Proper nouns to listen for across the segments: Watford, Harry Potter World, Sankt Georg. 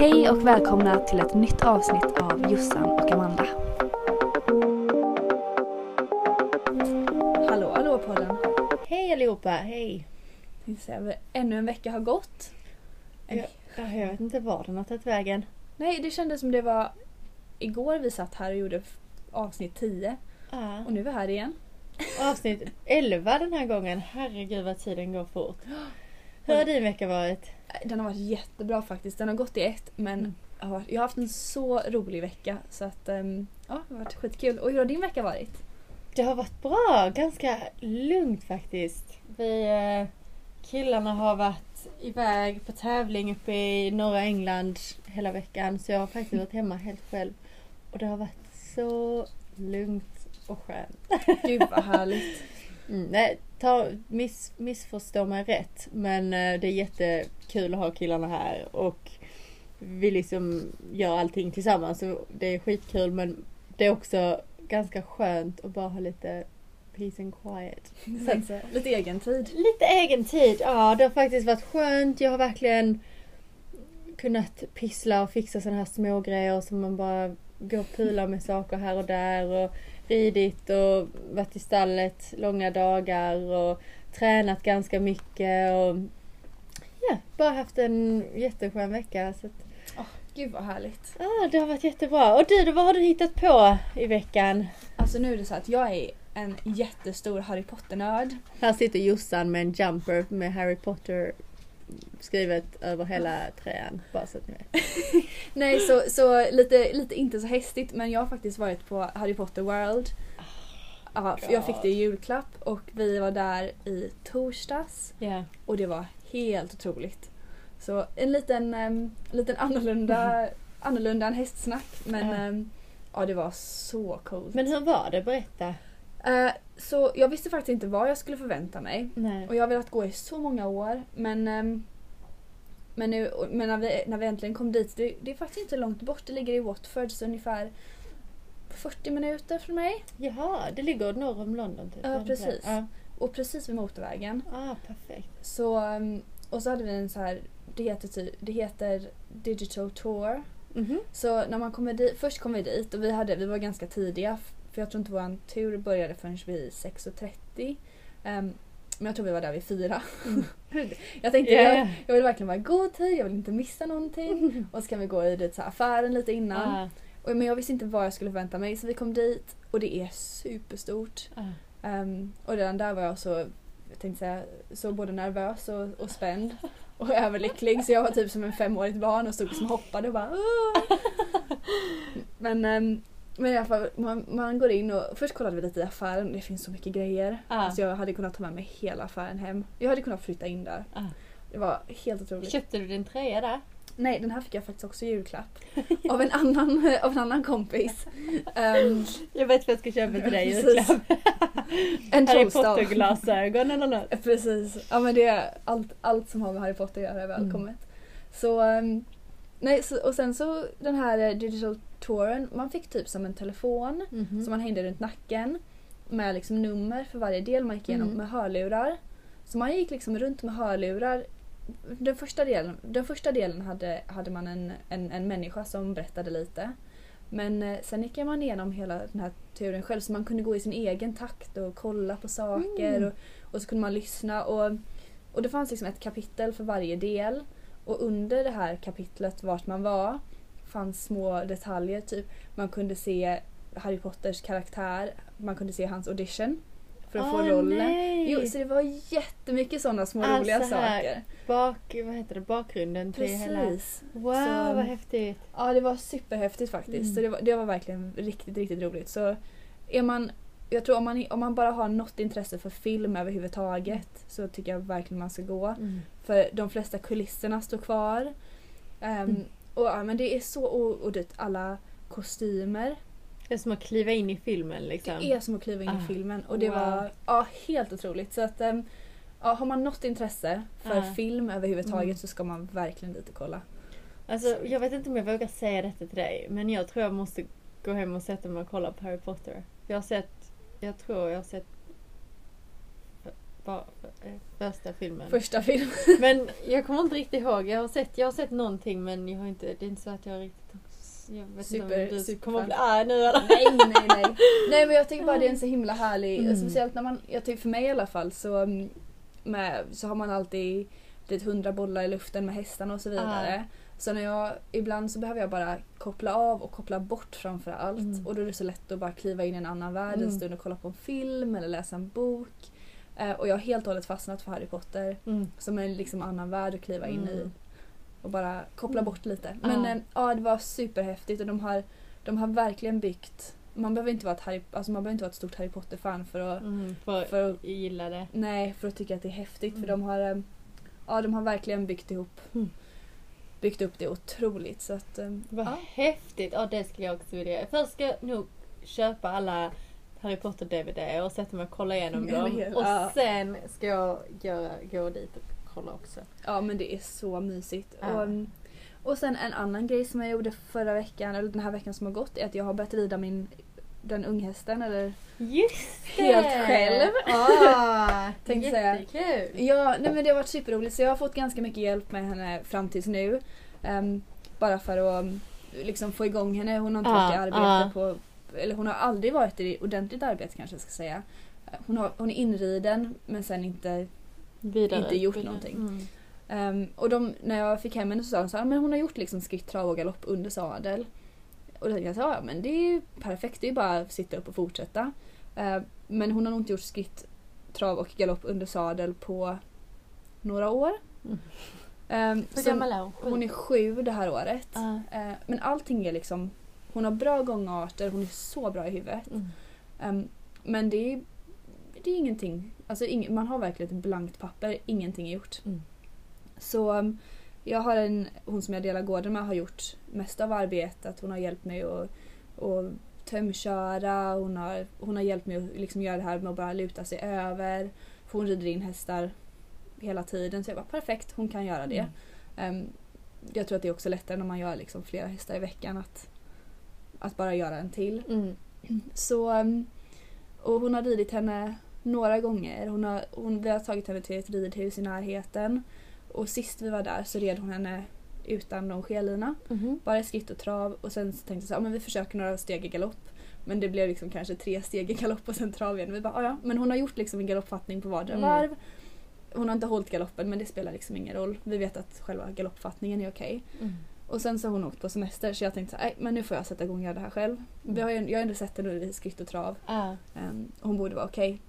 Hej och välkomna till ett nytt avsnitt av Jossan och Amanda. Hallå, hallå podden. Hej allihopa, hej. Ännu en vecka har gått. Jag vet inte var den har tagit vägen. Nej, det kändes som det var igår vi satt här och gjorde avsnitt 10. Och nu är vi här igen. Avsnitt 11 den här gången. Herregud vad tiden går fort. Hur har din vecka varit? Den har varit jättebra faktiskt. Den har gått i ett, men jag har haft en så rolig vecka. Så att, det har varit skitkul. Och hur har din vecka varit? Det har varit bra. Ganska lugnt faktiskt. Vi killarna har varit iväg på tävling uppe i norra England hela veckan. Så jag har faktiskt varit hemma helt själv. Och det har varit så lugnt och skönt. Gud vad härligt. Nej, missförstå mig rätt, men det är jättekul att ha killarna här och vi liksom gör allting tillsammans, så det är skitkul, men det är också ganska skönt att bara ha lite peace and quiet. Så, lite egen tid. Lite egen tid. Ja, det har faktiskt varit skönt. Jag har verkligen kunnat pyssla och fixa såna här små grejer som man bara går och pular med saker här och där, och ridit och varit i stallet långa dagar och tränat ganska mycket och bara haft en jätteskön vecka. Så att, gud vad härligt. Det har varit jättebra. Och du, vad har du hittat på i veckan? Alltså nu är det så att jag är en jättestor Harry Potter-nörd. Här sitter Jossan med en jumper med Harry Potter skrivet över hela trän, bara så att ni vet. Nej, så lite inte så hästigt, men jag har faktiskt varit på Harry Potter World. Jag fick det i julklapp och vi var där i torsdags. Och det var helt otroligt. Så en liten annorlunda än hästsnack, men det var så coolt. Men hur var det? Berätta. Så jag visste faktiskt inte vad jag skulle förvänta mig. Nej. Och jag har velat gå i så många år, men när vi äntligen kom dit, det är faktiskt inte långt bort. Det ligger i Watford, så ungefär 40 minuter från mig. Jaha, det ligger norr om London typ. Ja, precis. Ja. Och precis vid motorvägen. Ja, perfekt. Så, och så hade vi en så här, det heter Digital Tour. Mm-hmm. Så när man kommer dit, först kom vi dit och vi var ganska tidiga. För jag tror inte vår tur började förrän vid 6:30. Men jag tror vi var där vid 4. Jag tänkte, jag vill verkligen vara i god tid. Jag vill inte missa någonting. Och så kan vi gå i det, så här, affären lite innan. Men jag visste inte vad jag skulle förvänta mig. Så vi kom dit och det är superstort. Och redan där var jag så både nervös och spänd. Och överlycklig. Så jag var typ som en 5-årigt barn och stod som hoppade och bara... Men i alla fall, man går in och först kollade vi lite i affären. Det finns så mycket grejer. Så jag hade kunnat ta med mig hela affären hem. Jag hade kunnat flytta in där. Det var helt otroligt. Köpte du din tröja där? Nej, den här fick jag faktiskt också i julklapp. av en annan kompis. Jag vet vad jag ska köpa till dig i julklapp. En Harry Potter-glasögon eller något. Precis. Ja, men det är allt som har med Harry Potter att göra är välkommet. Så... och sen så den här Digital Touren, man fick typ som en telefon som man hängde runt nacken med liksom nummer för varje del man gick igenom med hörlurar. Så man gick liksom runt med hörlurar. Den första delen hade man en människa som berättade lite. Men sen gick man igenom hela den här turen själv, så man kunde gå i sin egen takt och kolla på saker och så kunde man lyssna och det fanns liksom ett kapitel för varje del. Och under det här kapitlet vart man var fanns små detaljer, typ man kunde se Harry Potters karaktär, man kunde se hans audition för att få rollen. Jo, så det var jättemycket sådana små roliga saker. Bakgrunden till hela. Precis. Wow, så, vad häftigt. Ja, det var superhäftigt faktiskt. Så det var verkligen riktigt, riktigt roligt. Så är man, jag tror om man bara har något intresse för film överhuvudtaget, så tycker jag verkligen man ska gå. För de flesta kulisserna står kvar. Och men det är så odigt, alla kostymer. Det är som att kliva in i filmen liksom. Det är som att kliva in i filmen. Och det var helt otroligt. Så att har man något intresse för film överhuvudtaget så ska man verkligen dit och kolla. Alltså, jag vet inte om jag vågar säga detta till dig, men jag tror jag måste gå hem och sätta mig och kolla på Harry Potter. Jag har sett första filmen. Första filmen. Men jag kommer inte riktigt ihåg. Jag har sett någonting, men jag har inte, det är inte så att jag riktigt kommer bli nu eller? Nej. Nej, men jag tycker bara det är en så himla härlig, speciellt när man, jag tycker för mig i alla fall, så har man alltid det 100 bollar i luften med hästarna och så vidare. Så när jag, ibland så behöver jag bara koppla av och koppla bort framför allt. Och då är det så lätt att bara kliva in i en annan värld en stund och kolla på en film eller läsa en bok. Och jag har helt och hållet fastnat för Harry Potter som en liksom annan värld att kliva in i. Och bara koppla bort lite. Men det var superhäftigt, och de har verkligen byggt. Man behöver inte vara ett stort Harry Potter-fan för att gilla det. Nej, för att tycka att det är häftigt. För de har verkligen byggt upp det otroligt. Så att, vad häftigt! Ja, det skulle jag också vilja. Först ska jag nog köpa alla Harry Potter DVD och sätta mig och kolla igenom dem. Och sen ska jag gå dit och kolla också. Ja, men det är så mysigt. Ja. Och sen en annan grej som jag gjorde förra veckan, eller den här veckan som har gått, är att jag har börjat rida den unghästen, eller helt själv. Tänkte säga. Ja, nej, men det har varit superroligt, så jag har fått ganska mycket hjälp med henne fram tills nu. Bara för att liksom få igång henne. Hon har inte varit i arbete eller hon har aldrig varit i ordentligt arbete, kanske jag ska säga. Hon är inriden, men sen inte gjort någonting. Och när jag fick hem henne så sa hon men hon har gjort liksom skritt, trav och galopp under sadel. Och då tänkte jag så men det är ju perfekt, det är ju bara att sitta upp och fortsätta. Men hon har nog inte gjort skritt, trav och galopp under sadel på några år. Hon är 7 det här året. Men allting är liksom, hon har bra gångarter, hon är så bra i huvudet. Men det är ingenting, alltså man har verkligen ett blankt papper, ingenting är gjort. Så jag har hon som jag delar gården med har gjort mest av arbetet. Hon har hjälpt mig att tömköra. Hon har hjälpt mig att liksom göra det här med att bara luta sig över. För hon rider in hästar hela tiden. Så jag bara, perfekt, hon kan göra det. Jag tror att det är också lättare när man gör liksom flera hästar i veckan att bara göra en till. Så, och hon har ridit henne några gånger. Vi har tagit henne till ett ridhus i närheten. Och sist vi var där så red hon henne utan någon skelina. Bara skritt och trav. Och sen så tänkte jag men vi försöker några steg i galopp. Men det blev liksom kanske 3 steg i galopp och sen trav igen. Vi bara, men hon har gjort liksom en galoppfattning på vardera varv. Hon har inte hållit galoppen, men det spelar liksom ingen roll. Vi vet att själva galoppfattningen är okej. Och sen så har hon åkt på semester, så jag tänkte men nu får jag sätta igång och göra det här själv. Jag har ändå sett henne i skritt och trav. Hon borde vara okej.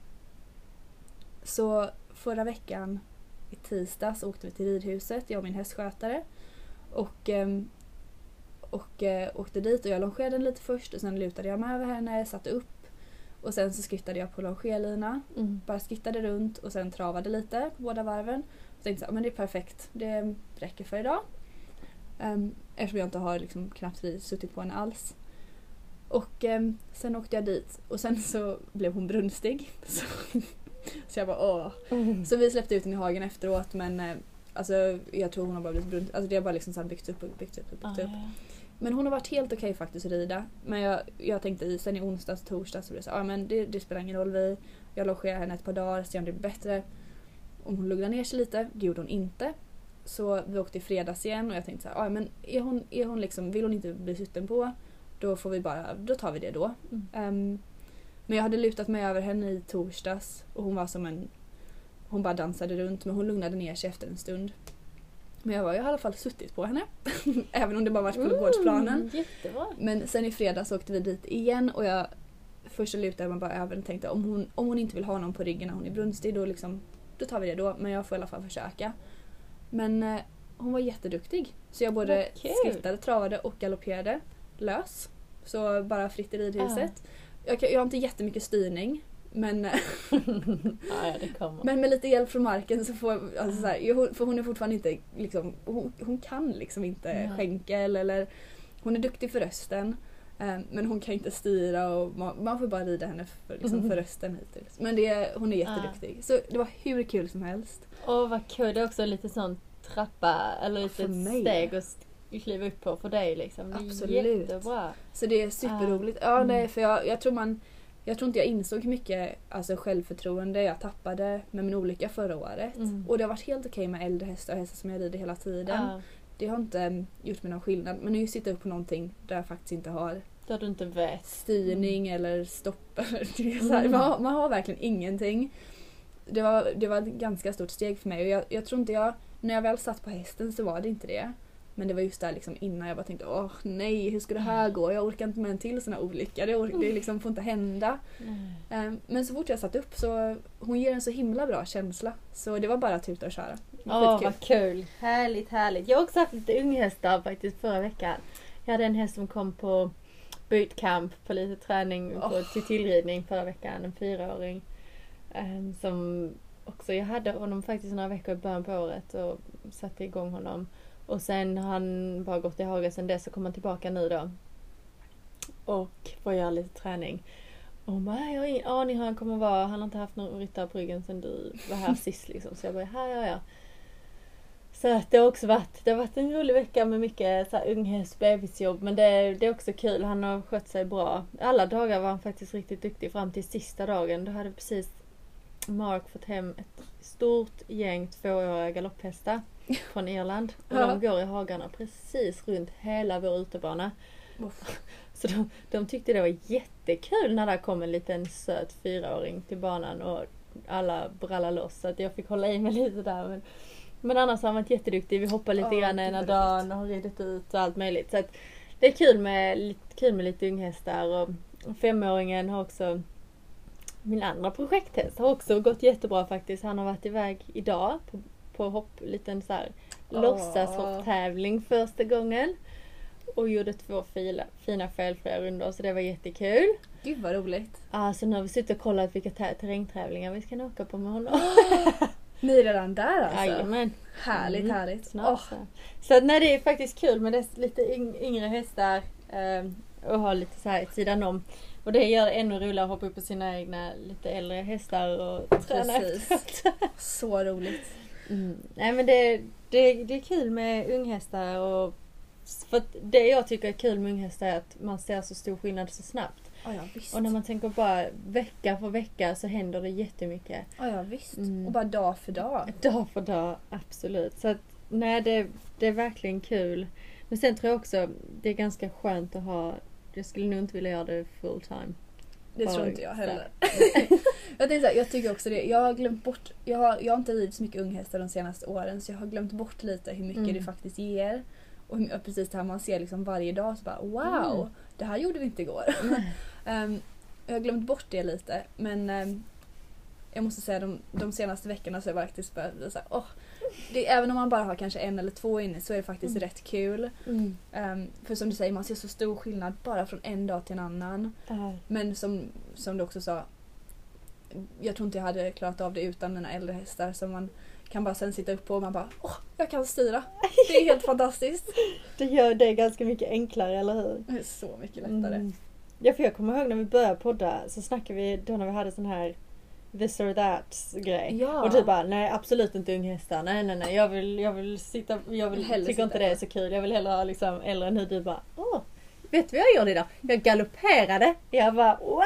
Så förra veckan i tisdags åkte vi till ridhuset, jag och min hästskötare, och åkte dit, och jag longerade lite först och sen lutade jag mig över henne, satte upp och sen så skrittade jag på longerlina, bara skrittade runt och sen travade lite på båda varven och tänkte men det är perfekt, det räcker för idag, eftersom jag inte har liksom knappt suttit på henne alls. Och sen åkte jag dit och sen så blev hon brunstig, så jag bara Så vi släppte ut henne i hagen efteråt, men alltså, jag tror hon har bara blivit brunt. Alltså det har bara liksom så här byggt upp. Men hon har varit helt okej faktiskt att rida. Men jag tänkte sen i onsdags, torsdags så blev det så men det spelar ingen roll, jag logerar henne ett par dagar, se om det blir bättre. Om hon lugnar ner sig lite, det gjorde hon inte. Så vi åkte i fredags igen och jag tänkte så men är hon liksom, vill hon inte bli sutten på, då får vi bara, då tar vi det då. Men jag hade lutat mig över henne i torsdags och hon var hon bara dansade runt, men hon lugnade ner sig efter en stund. Men jag har i alla fall suttit på henne, även om det bara var på gårdsplanen. Jättebra. Men sen i fredags åkte vi dit igen och jag först lutade mig bara över och tänkte om hon inte vill ha någon på ryggen när hon är brunstig, då liksom, då tar vi det då, men jag får i alla fall försöka. Men hon var jätteduktig, så jag både skrittade, travade och galopperade lös, så bara fritt i ridhuset. Jag har inte jättemycket styrning, men men med lite hjälp från marken så får alltså för hon är fortfarande inte liksom, hon kan liksom inte skänkel, eller hon är duktig för rösten, men hon kan inte styra, och man får bara rida henne för, liksom, för rösten hittills. Men hon är jätteduktig, så det var hur kul som helst. Och vad kul, det är också lite sån trappa eller lite steg och kliva upp på för dig liksom. Det är jättebra. Så det är superroligt. Ja, nej, för jag tror man Jag tror inte jag insåg hur mycket självförtroende jag tappade med min olycka förra året. Mm. Och det har varit helt okej med äldre hästar och hästar som jag rider hela tiden. Det har inte gjort mig någon skillnad. Men nu sitter jag på någonting där jag faktiskt inte har där du inte vet. Styrning eller stopp. Man har verkligen ingenting. Det var ett ganska stort steg för mig. Och jag tror inte jag... När jag väl satt på hästen så var det inte det. Men det var just där liksom innan jag bara tänkte åh nej, hur ska det här gå? Jag orkar inte med en till sån här olycka. Det liksom får inte hända. Men så fort jag satt upp så... Hon ger en så himla bra känsla. Så det var bara att tuta och köra. Åh, vad kul. Härligt, härligt. Jag har också haft lite unghästar faktiskt förra veckan. Jag hade en häst som kom på bootcamp på lite träning och till tillridning förra veckan. En 4-åring. Som också, jag hade honom faktiskt några veckor i början på året och satte igång honom. Och sen har han bara gått i hagen sen dess och kommer tillbaka nu då. Och får göra lite träning. Och hon bara, jag har ingen aning hur han kommer vara. Han har inte haft någon ryttare på ryggen sen du var här sist liksom. Så jag bara, här gör jag. Så att det har också varit, det har varit en rolig vecka med mycket så här unghäst, bebisjobb. Men det är också kul, han har skött sig bra. Alla dagar var han faktiskt riktigt duktig fram till sista dagen. Då hade precis Mark fått hem ett stort gäng 2-åriga galopphästar från Irland. Och de går i hagarna precis runt hela vår utebana. Så de tyckte det var jättekul när det kom en liten söt 4-åring till banan och alla brallade loss. Så att jag fick hålla i mig lite där, men annars har man varit jätteduktig. Vi hoppar lite grann ena dagen och har ridit ut och allt möjligt. Så att det är kul med lite unghästar. Och 5-åringen har också, min andra projekthäst har också gått jättebra faktiskt. Han har varit iväg idag på hopp, liten så här låtsashopptävling första gången. Och gjorde 2 fina felfria rundor, så det var jättekul. Gud vad roligt. Så nu har vi suttit och kollat vilka terrängtävlingar vi ska åka på med honom. Ni är redan där alltså. Jajamän. Härligt, härligt. Snart. Så nej, det är faktiskt kul med lite yngre hästar och ha lite så här sidan om. Och det gör det ännu roligare att hoppa upp på sina egna lite äldre hästar och träna efteråt. Så roligt. Nej, men det är kul med unghästar. Och för det jag tycker är kul med unghästar är att man ser så stor skillnad så snabbt. Oh ja, visst. Och när man tänker bara vecka för vecka så händer det jättemycket. Oh ja, visst. Och bara dag för dag. Dag för dag, absolut. Så att, nej, det är verkligen kul. Men sen tror jag också det är ganska skönt att ha. Jag skulle nog inte vilja göra det full time. Det tror inte jag heller. Jag tycker också det. Jag har glömt bort. Jag har inte ridit så mycket unghästar de senaste åren, så jag har glömt bort lite hur mycket det faktiskt ger. Och precis det här man ser liksom varje dag så bara wow, det här gjorde vi inte igår. Jag har glömt bort det lite, men jag måste säga de senaste veckorna så är jag faktiskt bara så här, även om man bara har kanske 1 eller 2 inne så är det faktiskt rätt kul. För som du säger, man ser så stor skillnad bara från en dag till en annan. Men som du också sa, jag tror inte jag hade klarat av det utan mina äldre hästar, som man kan bara sen sitta upp på och man bara, jag kan styra. Det är helt fantastiskt. Det gör det ganska mycket enklare, eller hur? Det är så mycket lättare. Ja, för jag kommer ihåg när vi började podda så snackade vi då när vi hade sån här this or that grej. Ja. Och du bara, nej absolut inte unghästar. Nej, jag vill tycker inte det är så kul. Jag vill hellre ha liksom äldre än hur du bara, vet du vad jag gjorde idag? Jag galopperade. Jag bara, wow!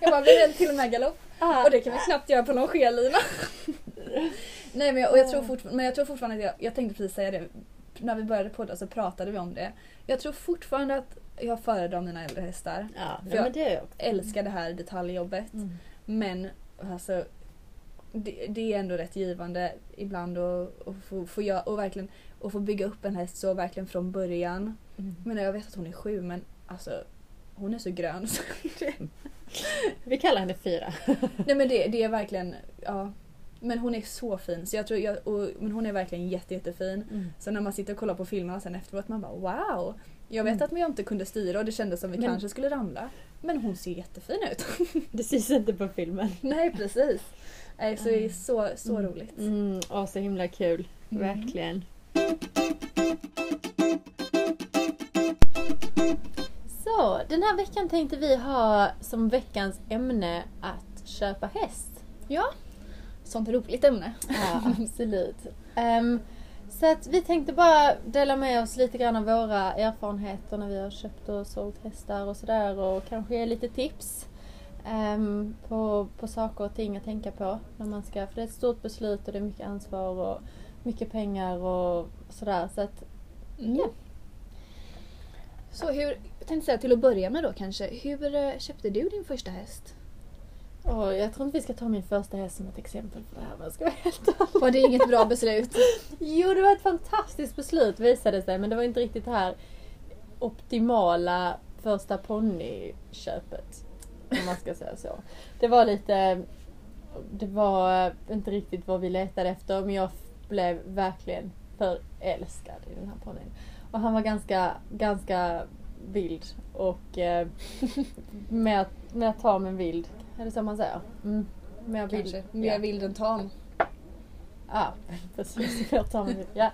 Jag bara, vi till och med galopp. Och det kan vi knappt göra på någon skelina. Nej, men jag tror fortfarande att jag tänkte precis säga det. När vi började podda så pratade vi om det. Jag tror fortfarande att jag föredrar mina äldre hästar. För jag älskar det här detaljjobbet. Men alltså, det är ändå rätt givande ibland att få bygga upp en häst så verkligen från början. Men jag vet att hon är 7, men alltså hon är så grön så vi kallar henne 4. Nej, men det är verkligen, ja. Men hon är så fin. Så jag tror men hon är verkligen jättefin. Så när man sitter och kollar på filmerna sen efteråt, man bara wow. Jag vet att man inte kunde styra och det kändes som vi kanske skulle ramla. Men hon ser jättefin ut. Det syns inte på filmen. Nej, precis. Så det är så roligt. Så himla kul. Verkligen. Så, den här veckan tänkte vi ha som veckans ämne att köpa häst. Ja. Sånt roligt ämne. Ja, absolut. Så att vi tänkte bara dela med oss lite grann av våra erfarenheter när vi har köpt och sålt hästar och sådär. Och kanske lite tips på saker och ting att tänka på när man ska, för det är ett stort beslut och det är mycket ansvar och mycket pengar och sådär, så att ja. Så hur, jag tänkte säga till att börja med då kanske, hur köpte du din första häst? Och jag tror inte vi ska ta min första häst som ett exempel på det här, men jag ska vara helt. Var det inget bra beslut? Jo, det var ett fantastiskt beslut visade sig, men det var inte riktigt det här optimala första ponnyköpet, om man ska säga så. Det var inte riktigt vad vi letade efter, men jag blev verkligen förälskad i den här ponnyn. Och han var ganska vild och med tam än vild. Är det så man säger? Mm. Mer vild. Mer vild än tam. Ja, precis. Mer tam än vild. Ja.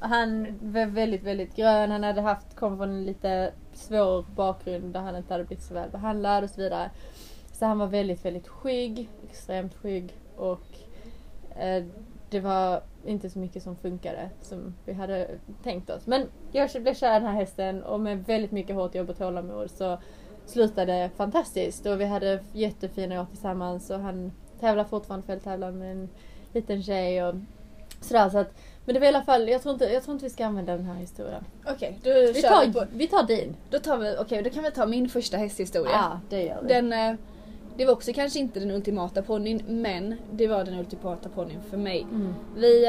Han var väldigt, väldigt grön. Han hade kommit från en lite svår bakgrund där han inte hade blivit så väl behandlad och så vidare. Så han var väldigt, väldigt skygg. Extremt skygg. Och det var inte så mycket som funkade som vi hade tänkt oss. Men jag blev kär i den här hästen och med väldigt mycket hårt jobb och tålamod så slutade fantastiskt och vi hade jättefina år tillsammans och han tävlar fortfarande, fälttävlar med en liten tjej och sådär, så att, men det var i alla fall, jag tror inte vi ska använda den här historien. Okej, okay, vi tar din. Då tar vi, okej, då kan vi ta min första hästhistoria. Ja, det gör vi. Det var också kanske inte den ultimata ponnyn, men det var den ultimata ponnyn för mig. Mm. Vi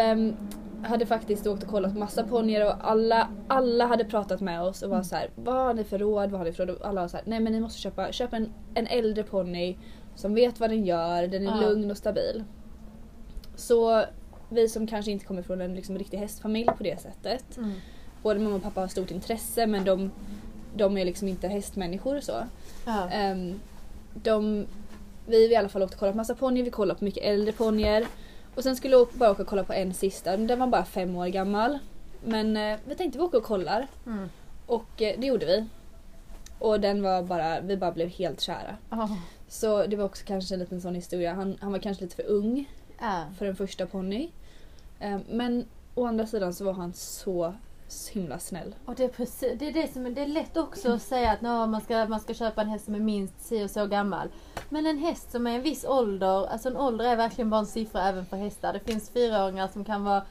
hade faktiskt åkt och kollat massa ponjer och alla hade pratat med oss och var så här: vad har ni för råd? Alla var så här, nej men ni måste köpa en äldre ponny som vet vad den gör, den är lugn och stabil. Så vi som kanske inte kommer från en liksom riktig hästfamilj på det sättet. Mm. Både mamma och pappa har stort intresse, men de är liksom inte hästmänniskor och så. Ja. Vi i alla fall åkte och kollade på massa ponjer, vi kollade på mycket äldre ponjer. Och sen skulle jag bara åka och kolla på en sista. Den var bara 5 år gammal. Men vi tänkte vi åker och kollar. Mm. Och det gjorde vi. Och den var vi blev helt kära. Oh. Så det var också kanske en liten sån historia. Han var kanske lite för ung för en första ponny. Men å andra sidan så var han så himla snäll. Och det är precis, det är lätt också att säga att man ska köpa en häst som är minst 10 och så gammal. Men en häst som är en viss ålder, alltså en ålder är verkligen bara en siffra även för hästar. Det finns 4-åringar som kan vara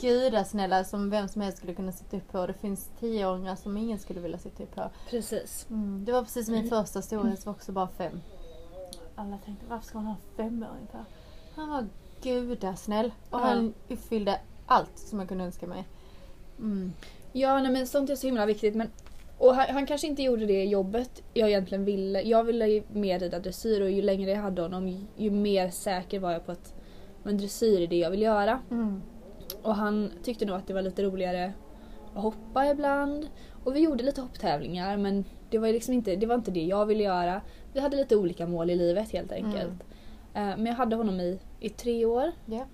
gudasnälla som vem som helst skulle kunna sitta upp på. Det finns 10-åringar som ingen skulle vilja sitta upp på. Precis. Mm, det var precis min första stora häst, var också bara 5. Alla tänkte, varför ska man ha 5-åring för? Han var gudasnäll och han uppfyllde allt som man kunde önska mig. Mm. Ja, nej, men sånt är så himla viktigt, men, och han kanske inte gjorde det jobbet jag egentligen ville. Jag ville ju mer rida dressyr, och ju längre jag hade honom, ju mer säker var jag på att men dressyr är det jag vill göra. Mm. Och han tyckte nog att det var lite roligare att hoppa ibland, och vi gjorde lite hopptävlingar, men det var liksom inte, det var inte det jag ville göra. Vi hade lite olika mål i livet helt enkelt. Men jag hade honom i 3 år. Yeah.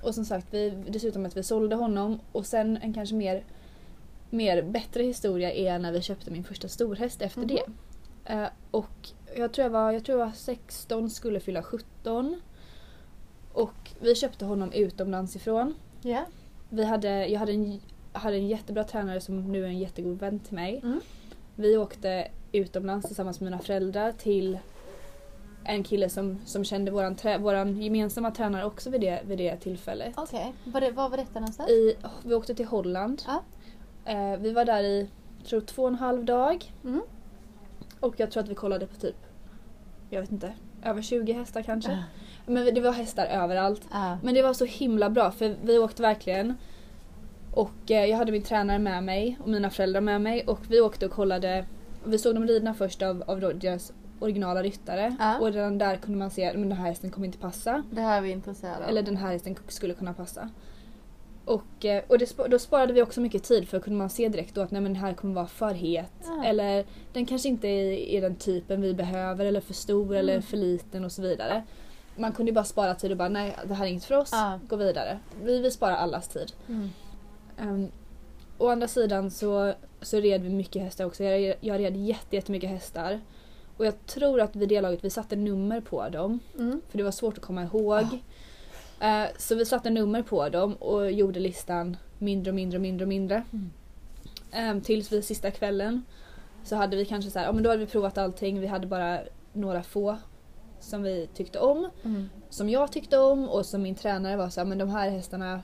Och som sagt, dessutom att vi sålde honom. Och sen en kanske mer bättre historia är när vi köpte min första storhäst efter det. Och jag tror jag var 16, skulle fylla 17. Och vi köpte honom utomlands ifrån. Yeah. Jag hade en jättebra tränare som nu är en jättegod vän till mig. Mm. Vi åkte utomlands tillsammans med mina föräldrar till en kille som kände våran gemensamma tränare också vid det tillfället. Okej, okay. Vad var detta någonstans? Vi åkte till Holland. Ah. Vi var där i, tror 2,5 dag. Mm. Och jag tror att vi kollade på typ, jag vet inte, över 20 hästar kanske. Men det var hästar överallt. Men det var så himla bra, för vi åkte verkligen. Och jag hade min tränare med mig och mina föräldrar med mig. Och vi åkte och kollade. Vi såg dem ridna först av deras originala ryttare. Och den där kunde man se, men den här hästen kommer inte passa. Det här är vi intresserade av. Eller den här hästen skulle kunna passa. Och då sparade vi också mycket tid, för kunde man se direkt då att nej, men den här kommer vara för het. Eller den kanske inte är den typen vi behöver, eller för stor eller för liten och så vidare. Man kunde ju bara spara tid och bara nej, det här är inget för oss. Gå vidare. Vi sparar allas tid. Å andra sidan så red vi mycket hästar också. Jag red jättemycket hästar. Och jag tror att vid det laget vi satte nummer på dem. För det var svårt att komma ihåg. Så vi satte nummer på dem och gjorde listan mindre och mindre. Tills vi sista kvällen så hade vi kanske så här, ja men då hade vi provat allting, vi hade bara några få som vi tyckte om, som jag tyckte om och som min tränare var så här, men de här hästarna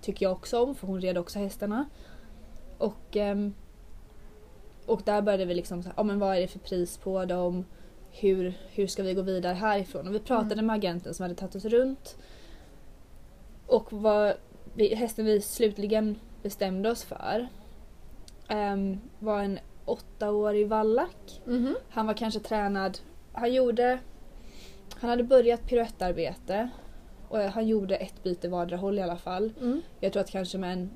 tycker jag också om, för hon red också hästarna. Och där började vi liksom så här, ja men vad är det för pris på dem? Hur ska vi gå vidare härifrån? Och vi pratade med agenten som hade tagit oss runt. Och vad hästen vi slutligen bestämde oss för var en 8-årig vallack. Mm-hmm. Han var kanske tränad. Han hade börjat piruettarbete. Och han gjorde ett byte vardera håll i alla fall. Mm. Jag tror att kanske med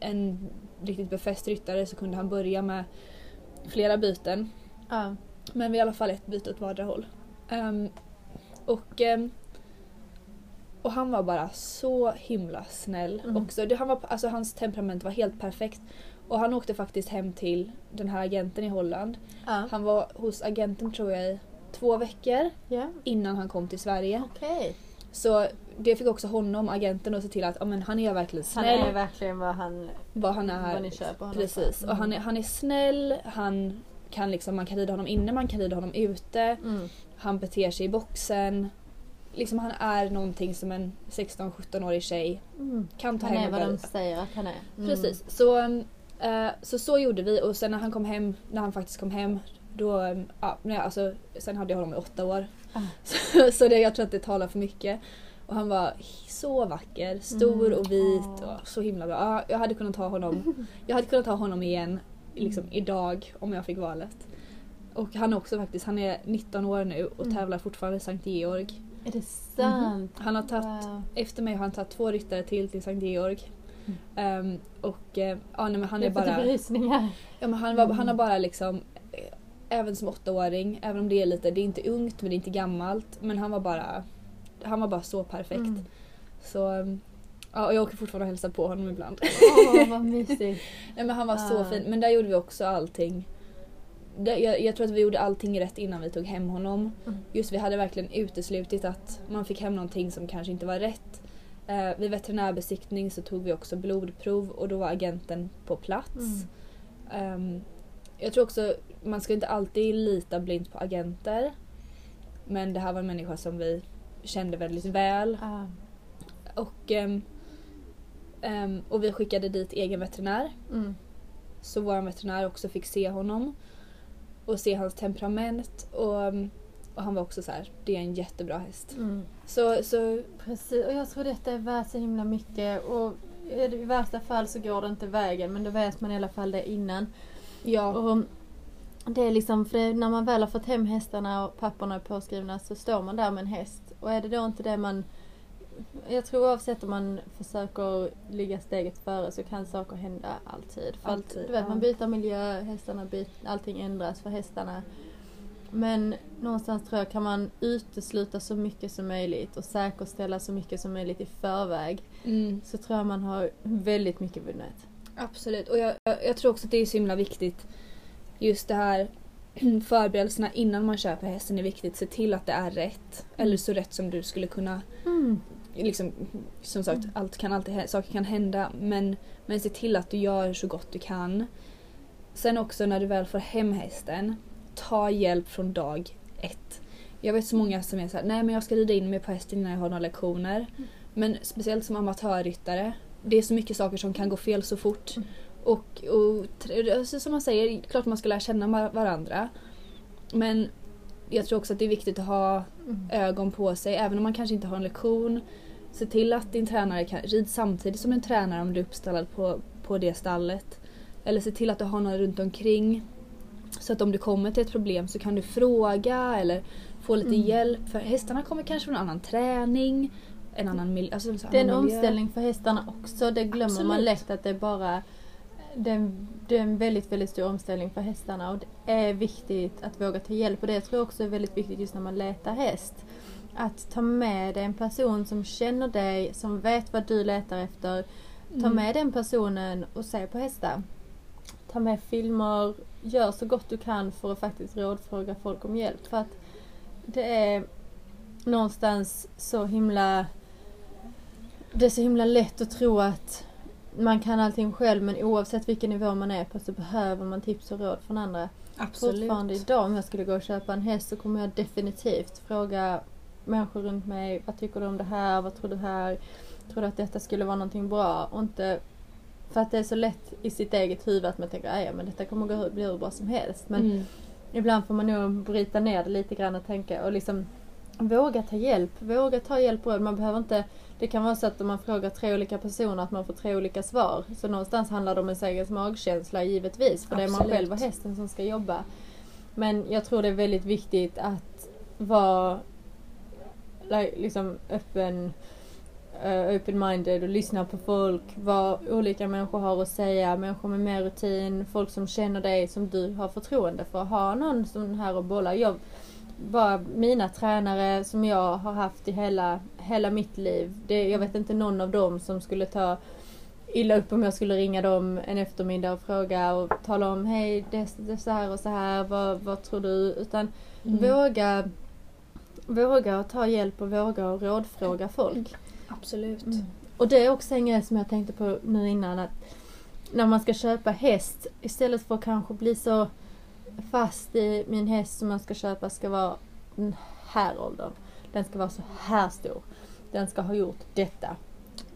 en riktigt befäst ryttare så kunde han börja med flera byten. Mm. Men vi i alla fall ett byte åt vardera håll. Och han var bara så himla snäll också. Hans temperament var helt perfekt. Och han åkte faktiskt hem till den här agenten i Holland. Han var hos agenten tror jag i 2 veckor innan han kom till Sverige. Okay. Så det fick också honom, agenten, att se till att han är verkligen snäll. Han är verkligen vad han är. Vad ni kör på honom. Precis. Och han är snäll. Han kan liksom, man kan rida honom inne, man kan rida honom ute. Mm. Han beter sig i boxen. Liksom han är någonting som en 16-17-årig tjej kan ta hem. Han är vad de säger att han är. Precis. Så gjorde vi. Och sen när han faktiskt kom hem då, sen hade jag honom i 8 år. Jag tror att det talar för mycket. Och han var så vacker, stor och vit och så himla bra. Jag hade kunnat ha honom. Jag hade kunnat ha honom igen liksom idag om jag fick valet. Och han också faktiskt, han är 19 år nu och tävlar fortfarande i Sankt Georg. Är det sant? Han har tagit, efter mig har han tagit 2 ryttare till Sankt Georg. Han är bara rysningar. Ja, men han har bara liksom, även som 8-åring, även om det är inte ungt men det är inte gammalt, men han var bara så perfekt. Så ja, och jag åker fortfarande och hälsar på honom ibland. Vad mysigt. Nej, men han var så fin, men där gjorde vi också allting. Jag tror att vi gjorde allting rätt innan vi tog hem honom. Just vi hade verkligen uteslutit att man fick hem någonting som kanske inte var rätt. Vid veterinärbesiktning så tog vi också blodprov och då var agenten på plats. Jag tror också man ska inte alltid lita blint på agenter, men det här var en människa som vi kände väldigt väl. Och vi skickade dit egen veterinär. Så vår veterinär också fick se honom och se hans temperament, och han var också så här, det är en jättebra häst. Så precis, och jag tror detta är värt så himla mycket, och i värsta fall så går det inte vägen, men då vet man i alla fall det innan. Ja. Och det är liksom, för när man väl har fått hem hästarna och papporna är påskrivna så står man där med en häst, och är det då inte det man, jag tror oavsett om man försöker ligga steget före så kan saker hända alltid. För alltid, att, du vet, man byter miljö, hästarna byter, allting ändras för hästarna. Men någonstans tror jag kan man utesluta så mycket som möjligt och säkerställa så mycket som möjligt i förväg. Så tror jag man har väldigt mycket vunnet. Absolut, och jag tror också att det är så himla viktigt. Just det här, förberedelserna innan man köper hästen är viktigt. Se till att det är rätt. Eller så rätt som du skulle kunna. Liksom, som sagt, saker kan hända. Men se till att du gör så gott du kan. Sen också när du väl får hem hästen, ta hjälp från dag 1. Jag vet så många som är så här, nej men jag ska rida in mig på hästen innan jag har några lektioner. Men speciellt som amatörryttare, det är så mycket saker som kan gå fel så fort. Och som man säger, klart man ska lära känna varandra. Men jag tror också att det är viktigt att ha ögon på sig. Även om man kanske inte har en lektion. Se till att din tränare kan rida samtidigt som en tränare om du är uppstallad på det stallet. Eller se till att du har någon runt omkring. Så att om du kommer till ett problem så kan du fråga eller få lite hjälp. För hästarna kommer kanske från en annan träning. En annan det är en omställning för hästarna också. Det glömmer man lätt att det är bara... Det är en väldigt, väldigt stor omställning för hästarna, och det är viktigt att våga ta hjälp, och det tror jag också är väldigt viktigt just när man letar häst. Att ta med dig en person som känner dig, som vet vad du letar efter. Ta med den personen och se på hästar. Ta med filmer, gör så gott du kan för att faktiskt rådfråga folk om hjälp. För att det är någonstans så himla lätt att tro att man kan allting själv, men oavsett vilken nivå man är på så behöver man tips och råd från andra. Absolut. Fortfarande idag, om jag skulle gå och köpa en häst, så kommer jag definitivt fråga människor runt mig, vad tycker du om det här, vad tror du här, tror du att detta skulle vara någonting bra, och inte för att det är så lätt i sitt eget huvud att man tänker, ja men detta kommer bli hur bra som helst, men ibland får man nog bryta ner det lite grann och tänka och liksom våga ta hjälp och råd. Man behöver inte, det kan vara så att om man frågar 3 olika personer att man får 3 olika svar, så någonstans handlar det om en egen magkänsla givetvis, för det är man själv och hästen som ska jobba, men jag tror det är väldigt viktigt att vara liksom open-minded och lyssna på folk, vad olika människor har att säga, människor med mer rutin, folk som känner dig, som du har förtroende för, ha någon som här och bollar. Bara mina tränare som jag har haft i hela mitt liv, jag vet inte någon av dem som skulle ta illa upp om jag skulle ringa dem en eftermiddag och fråga och tala om, hej det är så här, vad tror du, utan våga ta hjälp och våga och rådfråga folk. Absolut. Och det är också en grej som jag tänkte på nu innan, att när man ska köpa häst, istället för att kanske bli så fast i min häst som man ska köpa ska vara den här åldern, den ska vara så här stor, den ska ha gjort detta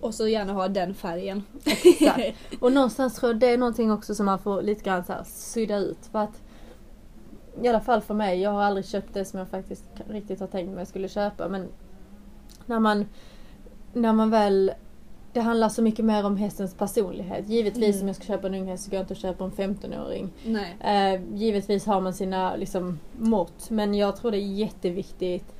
och så gärna ha den färgen. Exakt. Och någonstans tror jag det är någonting också som man får lite grann så här sydda ut, för att i alla fall för mig, jag har aldrig köpt det som jag faktiskt riktigt har tänkt mig jag skulle köpa, men när man väl, det handlar så mycket mer om hästens personlighet. Givetvis om jag ska köpa en ung häst så går jag inte att köpa en 15-åring. Nej. Givetvis har man sina liksom, mått. Men jag tror det är jätteviktigt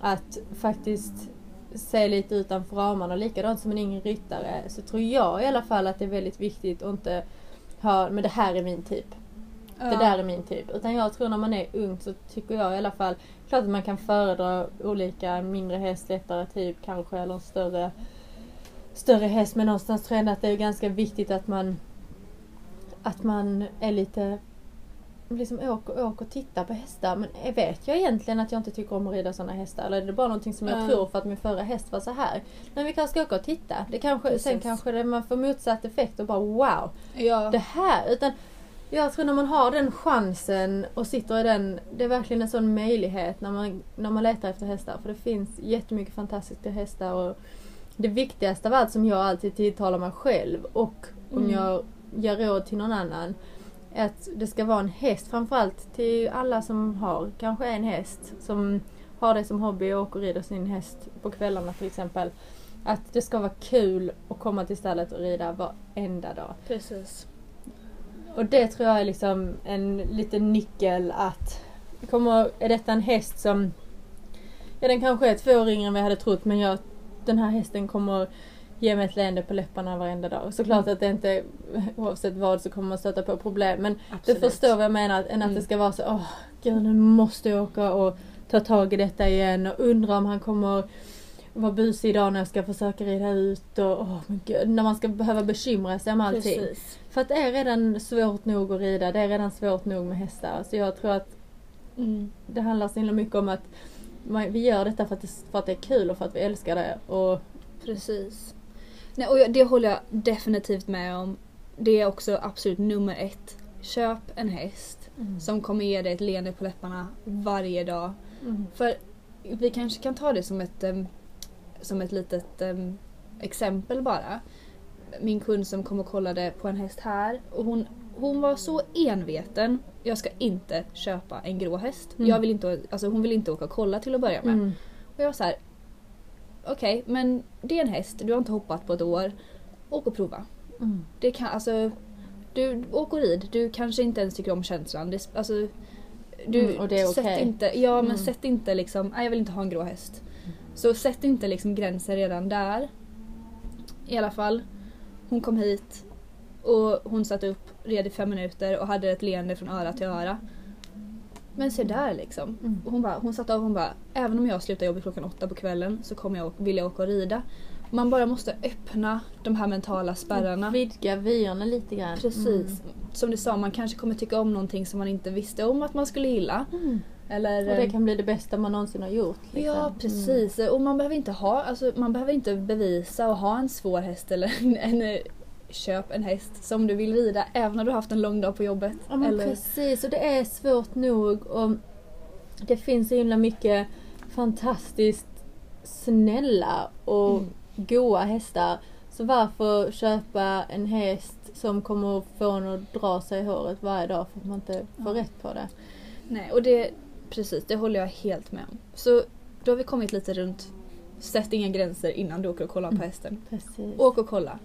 att faktiskt se lite utanför ramarna. Likadant som en yngre ryttare, så tror jag i alla fall att det är väldigt viktigt att inte ha, men det här är min typ. Ja. Det där är min typ. Utan jag tror när man är ung så tycker jag i alla fall, klart att man kan föredra olika mindre häst, lättare typ kanske, eller en större häst, men någonstans tror jag att det är ganska viktigt att man är lite liksom åker och tittar på hästar, men vet jag egentligen att jag inte tycker om att rida sådana hästar, eller är det bara någonting som jag tror för att min förra häst var så här, men vi kanske ska åka och titta, det kanske, sen kanske det, man får motsatt effekt och bara wow, ja. Det här, utan jag tror när man har den chansen och sitter i den, det är verkligen en sån möjlighet när man letar efter hästar, för det finns jättemycket fantastiska hästar, och det viktigaste av allt som jag alltid tilltalar mig själv och om jag ger råd till någon annan, är att det ska vara en häst, framförallt till alla som har kanske en häst, som har det som hobby och åker och rider sin häst på kvällarna till exempel, att det ska vara kul att komma till stället och rida varenda dag. Precis. Och det tror jag är liksom en liten nyckel, att är detta en häst som, ja den kanske är 2 år yngre än vad jag hade trott, men den här hästen kommer ge mig ett leende på läpparna varenda dag. Såklart att det inte, oavsett vad, så kommer man stöta på problem. Men absolut. Du förstår vad jag menar, än att det ska vara så, gud nu måste jag åka och ta tag i detta igen. Och undra om han kommer vara busig idag när jag ska försöka rida ut. Och men gud, när man ska behöva bekymra sig om allting. Precis. För att det är redan svårt nog att rida, det är redan svårt nog med hästar. Så jag tror att det handlar så mycket om att vi gör detta för att det är kul och för att vi älskar det. Och precis. Nej, och det håller jag definitivt med om. Det är också absolut nummer 1. Köp en häst som kommer ge dig ett leende på läpparna varje dag. För vi kanske kan ta det som ett litet exempel bara. Min kund som kom och kollade på en häst här, och hon var så enveten. Jag ska inte köpa en grå häst. Jag vill inte, alltså hon vill inte åka och kolla till att börja med. Och jag var så här, okej, men det är en häst. Du har inte hoppat på ett år. Åk och prova. Det kan, alltså, du åker och rid. Du kanske inte ens tycker om känslan. Det, alltså, du och det är okej. Sätt inte, men sätt inte liksom, nej jag vill inte ha en grå häst. Så sätt inte liksom gränser redan där. I alla fall. Hon kom hit. Och hon satt upp, red i 5 minuter och hade ett leende från öra till öra. Men se där liksom. Och hon satt av och hon bara, även om jag slutar jobba klockan 8 på kvällen så kommer jag vill jag åka och rida. Man bara måste öppna de här mentala spärrarna. Och vidga vyerna lite grann. Precis. Som du sa, man kanske kommer tycka om någonting som man inte visste om att man skulle gilla. Eller, och det kan bli det bästa man någonsin har gjort. Liksom. Ja, precis. Och man behöver inte bevisa och ha en svår häst eller en köp en häst som du vill rida även när du har haft en lång dag på jobbet. Ja, men eller... precis, och det är svårt nog, och det finns så himla mycket fantastiskt snälla och goa hästar. Så varför köpa en häst som kommer få en att dra sig i håret varje dag för att man inte får rätt på det? Nej, och det, precis, det håller jag helt med om. Så då har vi kommit lite runt, sätt inga gränser innan du åker och kollar på hästen. Precis. Åk och kolla.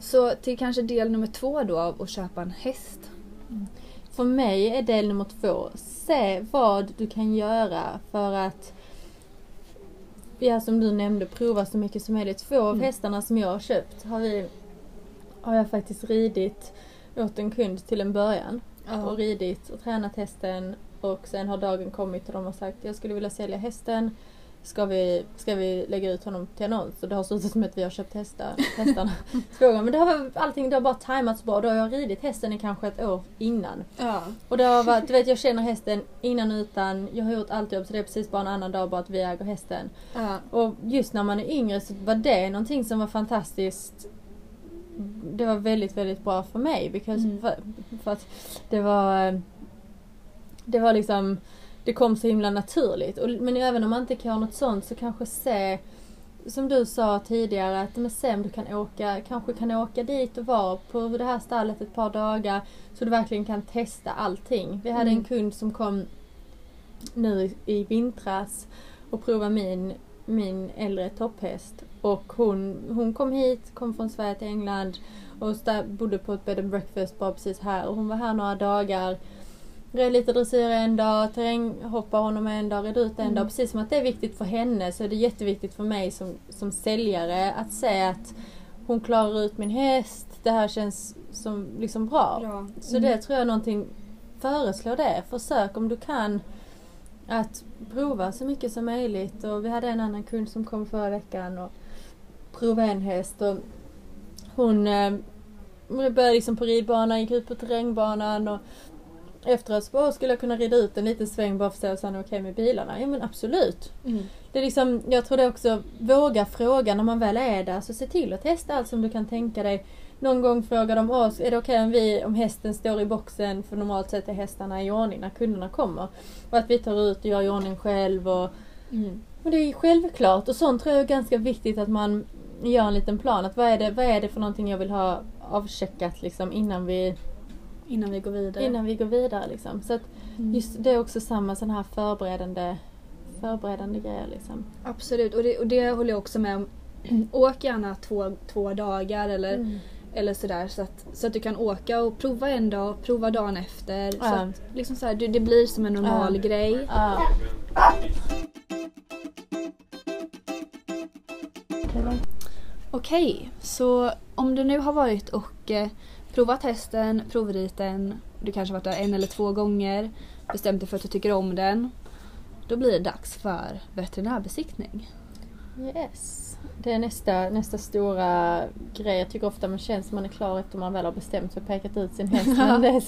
Så till kanske del nummer 2 då av att köpa en häst. För mig är del nummer 2, se vad du kan göra för att, ja, som du nämnde, prova så mycket som möjligt. 2 av hästarna som jag har köpt har jag faktiskt ridit åt en kund till en början. Och ridit och tränat hästen, och sen har dagen kommit och de har sagt, jag skulle vilja sälja hästen, ska vi lägga ut honom till annons? Och det har slutat som att vi har köpt hästarna. Men det har, allting, det har bara tajmats bra. Då har jag ridit hästen i kanske ett år innan. Ja. Och det har varit, du vet, jag känner hästen innan utan, jag har gjort allt jobb, så det är precis bara en annan dag bara att vi äger hästen. Ja. Och just när man är yngre så var det någonting som var fantastiskt. Det var väldigt, väldigt bra för mig. För att det var liksom, det kom så himla naturligt. Men även om man inte kan något sånt, så kanske se, som du sa tidigare, att men sen du kan åka dit och vara på det här stallet ett par dagar, så du verkligen kan testa allting. Vi hade en kund som kom nu i vintras och provade min äldre topphäst. Och hon kom från Sverige till England och bodde på ett bed and breakfast bara precis här. Och hon var här några dagar, red lite dressyr en dag, terränghoppar honom en dag, red ut en dag. Precis som att det är viktigt för henne, så är det jätteviktigt för mig som säljare att se att hon klarar ut min häst. Det här känns som liksom bra. Så det tror jag någonting, föreslå det. Försök om du kan att prova så mycket som möjligt. Och vi hade en annan kund som kom förra veckan och provade en häst, och hon började liksom på ridbanan, gick ut på terrängbanan, och efteråt så skulle jag kunna rida ut en liten sväng bara för att se om han är okej med bilarna. Ja, men absolut. Det är liksom, jag tror det också, våga fråga när man väl är där, så se till att testa allt som du kan tänka dig. Någon gång frågar de oss, är det okej om hästen står i boxen? För normalt sett är hästarna i ordning när kunderna kommer. Och att vi tar ut och gör i ordning själv. Och det är självklart. Och sånt tror jag är ganska viktigt, att man gör en liten plan. Att vad är det för någonting jag vill ha avcheckat liksom, innan vi går vidare. Liksom. Så att just det är också samma sån här förberedande grejer. Liksom. Absolut, och det håller jag också med om. Åk gärna två dagar eller sådär, så att du kan åka och prova en dag, prova dagen efter. Så att, liksom så här, det blir som en normal grej. Okej, så om du nu har varit och provat hästen, provriten, du kanske varit där 1 eller 2 gånger, bestämt dig för att du tycker om den, då blir det dags för veterinärbesiktning. Yes. Det är nästa stora grej. Jag tycker ofta man känns som man är klar efter man väl har bestämt sig och pekat ut sin häst. Men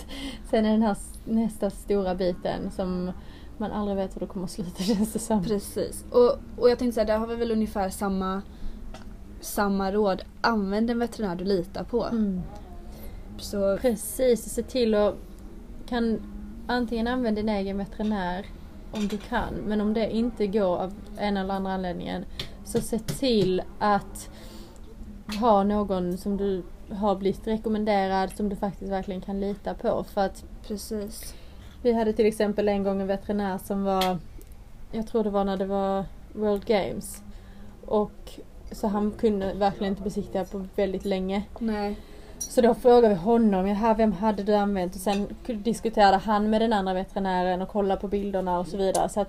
sen är den här nästa stora biten som man aldrig vet hur det kommer att sluta, känns det som. Precis. Och jag tänkte så här, där har vi väl ungefär samma råd. Använd en veterinär du litar på. Så. Precis. Se till att kan antingen använda din egen veterinär om du kan. Men om det inte går av en eller andra anledningen, så se till att ha någon som du har blivit rekommenderad, som du faktiskt verkligen kan lita på. För att precis. Vi hade till exempel en gång en veterinär som var, jag tror det var när det var World Games. Och så han kunde verkligen inte besiktiga på väldigt länge. Nej. Så då frågade vi honom, vem hade du använt? Och sen diskuterade han med den andra veterinären och kollade på bilderna och så vidare. Så att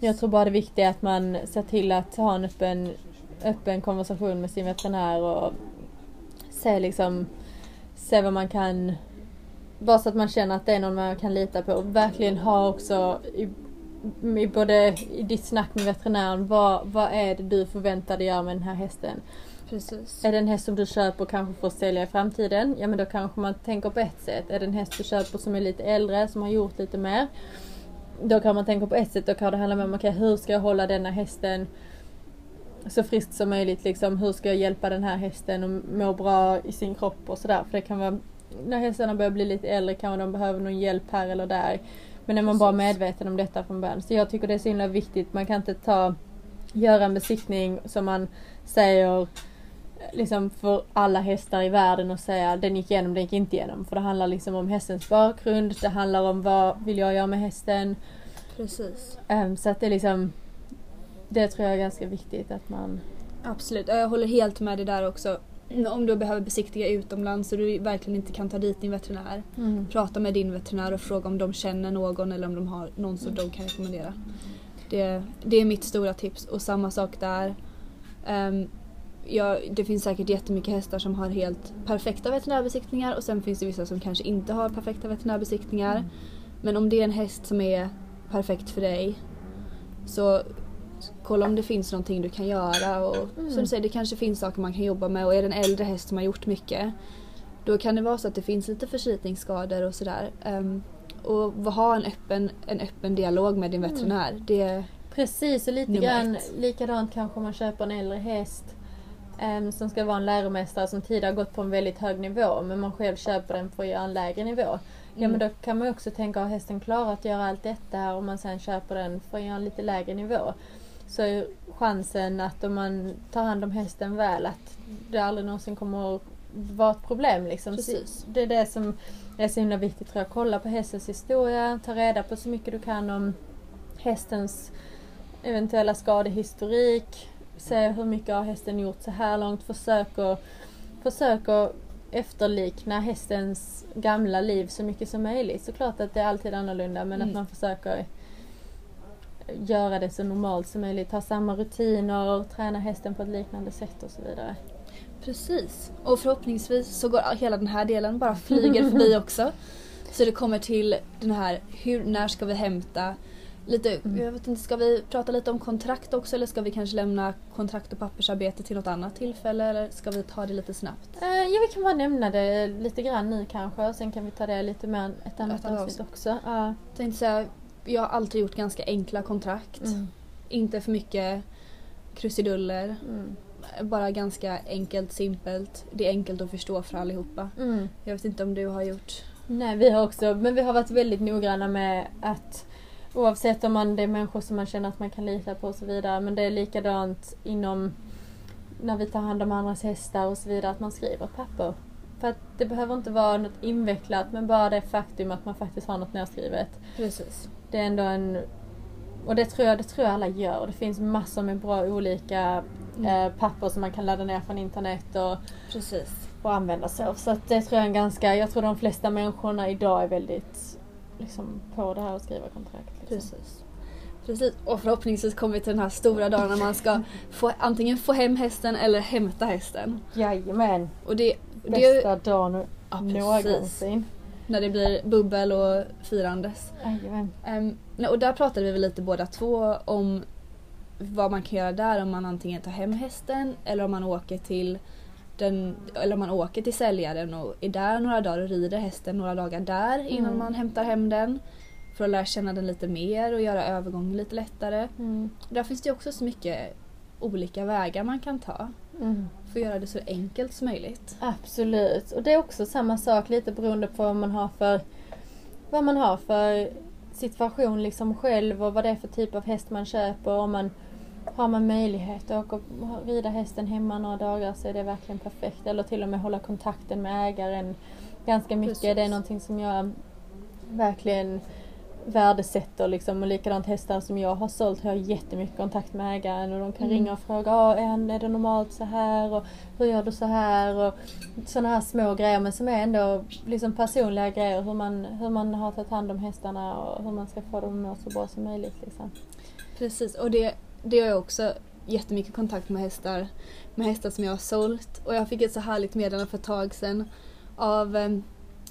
jag tror bara det viktiga är att man ser till att ha en öppen konversation med sin veterinär och se vad man kan, bara så att man känner att det är någon man kan lita på. Och verkligen ha också både i ditt snack med veterinären, vad är det du förväntar dig göra med den här hästen? Precis. Är det en häst som du köper och kanske får sälja i framtiden? Ja, men då kanske man tänker på ett sätt. Är det en häst du köper som är lite äldre, som har gjort lite mer? Då kan man tänka på ett sätt. Då kan det handla om, hur ska jag hålla denna hästen så friskt som möjligt, liksom, hur ska jag hjälpa den här hästen och må bra i sin kropp och sådär. För det kan vara, när hästarna börjar bli lite äldre kan de behöva någon hjälp här eller där. Men är man bara medveten om detta från början. Så jag tycker det är så himla viktigt. Man kan inte göra en besiktning som man säger liksom för alla hästar i världen och säga den gick igenom, den gick inte igenom. För det handlar liksom om hästens bakgrund. Det handlar om vad vill jag göra med hästen. Precis. Så att det är liksom, det tror jag är ganska viktigt att man... Absolut, jag håller helt med det där också. Om du behöver besiktiga utomlands så du verkligen inte kan ta dit din veterinär. Mm. Prata med din veterinär och fråga om de känner någon eller om de har någon som de kan rekommendera. Det är mitt stora tips. Och samma sak där. Det finns säkert jättemycket hästar som har helt perfekta veterinärbesiktningar och sen finns det vissa som kanske inte har perfekta veterinärbesiktningar. Mm. Men om det är en häst som är perfekt för dig så... kolla om det finns någonting du kan göra och som du säger, det kanske finns saker man kan jobba med, och är det en äldre häst som har gjort mycket då kan det vara så att det finns lite förslitningsskador och sådär, och ha en öppen dialog med din veterinär. Det precis, och lite grann likadant kanske man köper en äldre häst som ska vara en läromästare som tidigare har gått på en väldigt hög nivå men man själv köper den för att göra en lägre nivå. Ja, men då kan man också tänka, har hästen klarat att göra allt detta och man sen köper den för att göra en lite lägre nivå, så är chansen att om man tar hand om hästen väl att det aldrig någonsin kommer att vara ett problem. Liksom. Det är det som är så himla viktigt, tror jag. Kolla på hästens historia, ta reda på så mycket du kan om hästens eventuella skadehistorik, se hur mycket har hästen gjort så här långt, försök att efterlikna hästens gamla liv så mycket som möjligt. Såklart att det är alltid annorlunda, men att man försöker göra det så normalt som möjligt, ha samma rutiner och träna hästen på ett liknande sätt och så vidare. Precis, och förhoppningsvis så går hela den här delen bara flyger förbi också, så det kommer till den här, när ska vi hämta lite, jag vet inte, ska vi prata lite om kontrakt också, eller ska vi kanske lämna kontrakt och pappersarbete till något annat tillfälle, eller ska vi ta det lite snabbt? Ja, vi kan bara nämna det lite grann nu kanske, och sen kan vi ta det lite mer ett annat avsnitt också. Tänkte säga, jag har alltid gjort ganska enkla kontrakt. Inte för mycket krusiduller. Bara ganska enkelt, simpelt. Det är enkelt att förstå för allihopa. Jag vet inte om du har gjort... Nej, vi har också. Men vi har varit väldigt noggranna med att oavsett om det är människor som man känner att man kan lita på och så vidare. Men det är likadant inom när vi tar hand om andras hästar och så vidare. Att man skriver papper. För att det behöver inte vara något invecklat. Men bara det faktum att man faktiskt har något nedskrivet. Precis. Det är ändå en... Och det tror jag alla gör. Det finns massor med bra olika papper som man kan ladda ner från internet och, och använda sig av. Så att det tror jag är jag tror de flesta människorna idag är väldigt liksom, på det här att skriva kontrakt. Liksom. Precis. Och förhoppningsvis kommer vi till den här stora dagen när man ska antingen få hem hästen eller hämta hästen. Jajamän. Och bästa dagen någonsin. När det blir bubbel och firandes. Och där pratade vi lite båda två om vad man kan göra där, om man antingen tar hem hästen eller om man åker till säljaren och är där några dagar och rider hästen några dagar där innan man hämtar hem den. För att lära känna den lite mer och göra övergången lite lättare. Där finns det också så mycket olika vägar man kan ta. För att göra det så enkelt som möjligt. Absolut. Och det är också samma sak lite beroende på vad man har för situation liksom själv och vad det är för typ av häst man köper. Om man har möjlighet att åka och rida hästen hemma några dagar så är det verkligen perfekt. Eller till och med hålla kontakten med ägaren ganska mycket. Precis. Det är någonting som jag verkligen värdesätter liksom, och likadant hästar som jag har sålt har jag jättemycket kontakt med ägaren och de kan ringa och fråga är det normalt så här och hur gör du så här och sådana här små grejer men som är ändå liksom personliga grejer hur man har tagit hand om hästarna och hur man ska få dem att må så bra som möjligt liksom. Precis, och det har jag också jättemycket kontakt med hästar som jag har sålt, och jag fick ett så härligt meddelande för ett tag sedan av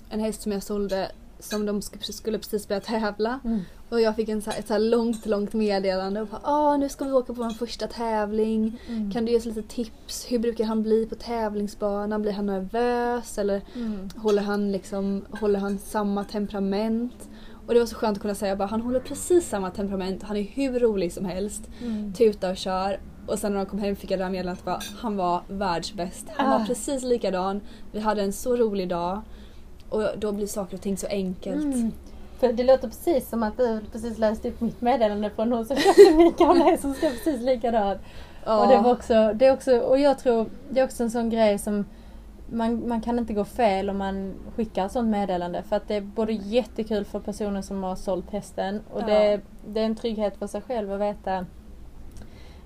en häst som jag sålde som de skulle precis börja tävla. Och jag fick ett så här långt meddelande och bara, nu ska vi åka på vår första tävling. Kan du ge oss lite tips? Hur brukar han bli på tävlingsbanan? Blir han nervös? Eller håller han samma temperament? Och det var så skönt att kunna säga, han håller precis samma temperament. Han är hur rolig som helst. Tutar och kör. Och sen när de kom hem fick jag det här meddelandet att han var världsbäst. Han var precis likadan. Vi hade en så rolig dag. Och då blir saker och ting så enkelt. Mm. För det låter precis som att du precis läste upp mitt meddelande från någon som köpte min gamla som ska precis likadant. Ja. Och det var också, och jag tror det är också en sån grej som man kan inte gå fel om man skickar sånt meddelande. För att det är både jättekul för personer som har sålt hästen och det är en trygghet för sig själv att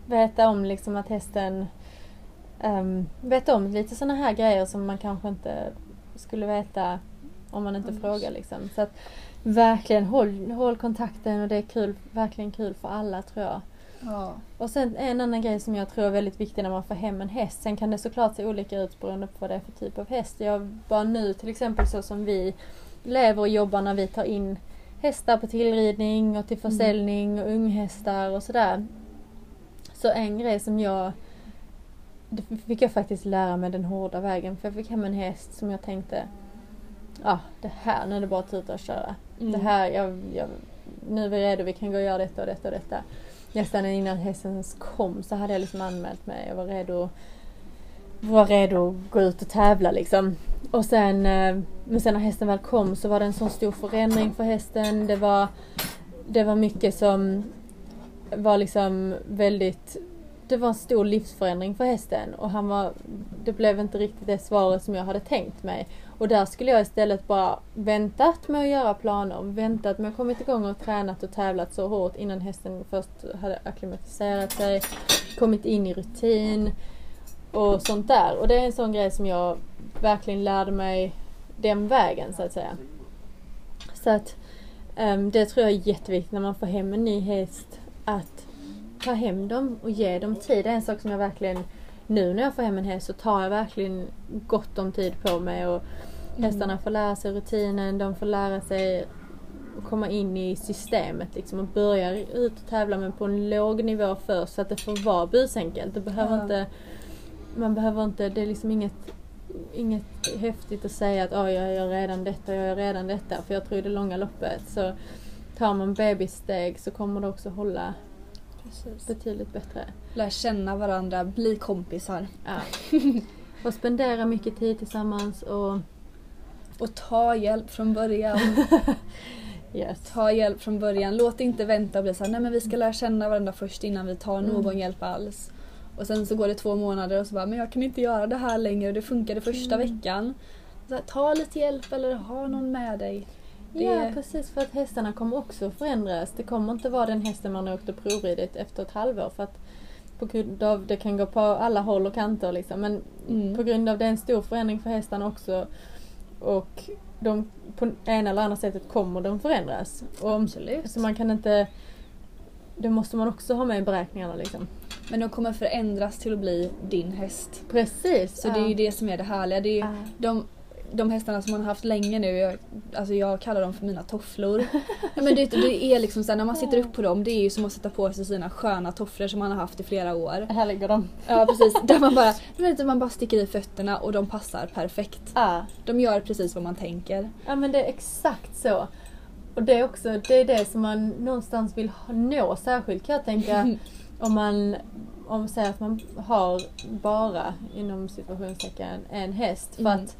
veta om liksom att hästen vet om lite såna här grejer som man kanske inte skulle veta om man inte frågar liksom. Så att verkligen håll kontakten, och det är kul, verkligen kul för alla tror jag. Ja. Och sen en annan grej som jag tror är väldigt viktig när man får hem en häst. Sen kan det såklart se olika ut beroende på vad det är för typ av häst. Jag bara nu till exempel så som vi lever och jobbar när vi tar in hästar på tillridning och till försäljning och unghästar och sådär. Så en grej som det fick jag faktiskt lära mig den hårda vägen. För jag fick hem en häst som jag tänkte, det här när det bara tutar och köra. Det här, nu är vi redo, vi kan gå och göra detta och detta och detta. Nästan innan hästen kom så hade jag liksom anmält mig. Jag var redo att gå ut och tävla liksom. Och sen när hästen väl kom så var det en sån stor förändring för hästen. Det var mycket som var liksom väldigt... Det var en stor livsförändring för hästen. Och det blev inte riktigt det svaret som jag hade tänkt mig. Och där skulle jag istället bara väntat med att göra planer. Väntat med att kommit igång och tränat och tävlat så hårt innan hästen först hade akklimatiserat sig. Kommit in i rutin och sånt där. Och det är en sån grej som jag verkligen lärde mig den vägen så att säga. Så att det tror jag är jätteviktigt när man får hem en ny häst. Att ta hem dem och ge dem tid. Det är en sak som jag verkligen... Nu när jag får hem en häst så tar jag verkligen gott om tid på mig. Och hästarna får lära sig rutinen. De får lära sig att komma in i systemet. Liksom, och börja ut och tävla men på en låg nivå först. Så att det får vara busenkelt. Det behöver inte, man behöver inte... Det är liksom inget häftigt att säga att jag gör redan detta, jag gör redan detta. För jag tror i det långa loppet så tar man babysteg så kommer det också hålla... Precis. Betydligt bättre. Lär känna varandra, bli kompisar. Ja. Och spendera mycket tid tillsammans och ta hjälp från början. Yes. Ta hjälp från början. Låt inte vänta och bli så här, nej men vi ska lära känna varandra först innan vi tar någon hjälp alls. Och sen så går det 2 månader och så bara, men jag kan inte göra det här längre och det funkade första veckan. Så här, ta lite hjälp eller ha någon med dig. Ja, precis, för att hästarna kommer också förändras. Det kommer inte vara den hästen man har åkt och provridit efter ett halvår. För att på grund av, det kan gå på alla håll och kanter liksom. Men på grund av det är en stor förändring för hästarna också. Och de på ena eller andra sättet kommer de förändras. Absolut. Så man kan inte... Det måste man också ha med i beräkningarna liksom. Men de kommer förändras till att bli din häst. Precis. Så det är ju det som är det härliga. Det är ju de hästarna som man har haft länge nu, jag kallar dem för mina tofflor. Men det är liksom såhär, när man sitter upp på dem, det är ju som att sätta på sig sina sköna tofflor som man har haft i flera år. Här ligger de. Ja, precis. Där man bara sticker i fötterna och de passar perfekt. De gör precis vad man tänker. Ja, men det är exakt så. Och det är också, det är det som man någonstans vill nå särskilt, kan jag tänka. Om man säger att man har bara, inom situationstecken, en häst. För att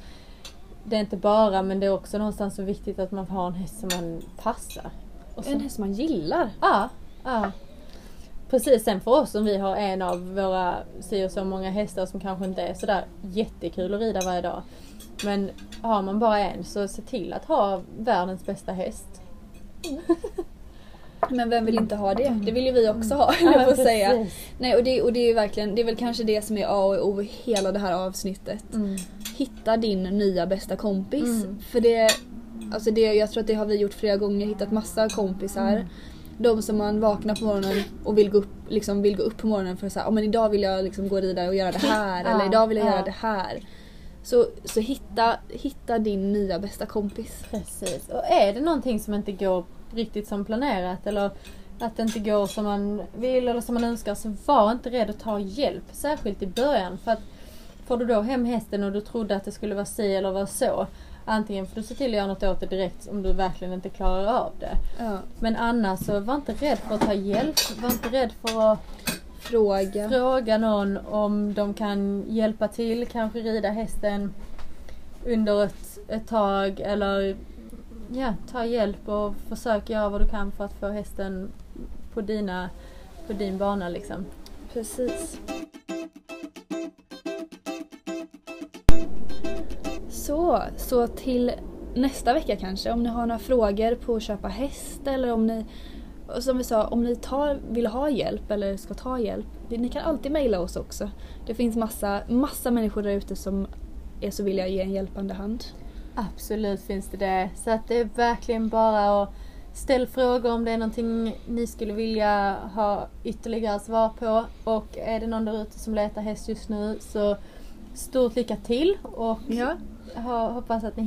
det är inte bara, men det är också någonstans så viktigt att man har en häst som man passar. Och en häst som man gillar. Ja. Precis, sen för oss som vi har en av våra si och så många hästar som kanske inte är sådär jättekul att rida varje dag. Men har man bara en så se till att ha världens bästa häst. Men vem vill inte ha det? Det vill ju vi också ha, jag får säga. Nej, och det är verkligen, det är väl kanske det som är A och O i hela det här avsnittet. Hitta din nya bästa kompis. För det, jag tror att det har vi gjort flera gånger, hittat massa kompisar. De som man vaknar på morgonen och vill gå upp på morgonen för att säga, men idag vill jag liksom gå och rida och göra det här. Eller idag vill jag göra det här. Så hitta din nya bästa kompis. Precis. Och är det någonting som inte går riktigt som planerat eller att det inte går som man vill eller som man önskar, så var inte rädd att ta hjälp, särskilt i början. För att får du då hem hästen och du trodde att det skulle vara si eller vara så, antingen får du se till att göra något åt det direkt om du verkligen inte klarar av det. Men annars så var inte rädd för att ta hjälp, var inte rädd för att Fråga någon om de kan hjälpa till, kanske rida hästen under ett tag, eller ja, ta hjälp och försök göra vad du kan för att få hästen på din bana liksom. Precis. Så till nästa vecka kanske, om ni har några frågor på att köpa häst, eller om ni, som vi sa, om ni vill ha hjälp eller ska ta hjälp, ni kan alltid mejla oss också. Det finns massa människor där ute som är så villiga att ge en hjälpande hand. Absolut finns det. Så att det är verkligen bara att ställa frågor om det är någonting ni skulle vilja ha ytterligare svar på. Och är det någon där ute som letar häst just nu, så stort lycka till och hoppas att ni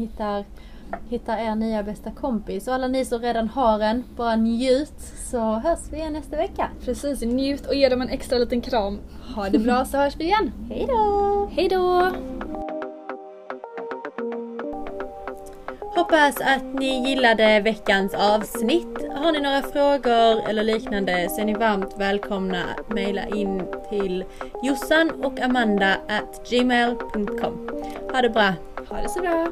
hittar er nya bästa kompis. Och alla ni som redan har en, bara njut, så hörs vi igen nästa vecka. Precis, njut och ge dem en extra liten kram. Ha det bra, så hörs vi igen. Hej då! Hej då! Hoppas att ni gillade veckans avsnitt. Har ni några frågor eller liknande, så är ni varmt välkomna att mejla in till jossan och amanda@gmail.com. Ha det bra! Ha det så bra!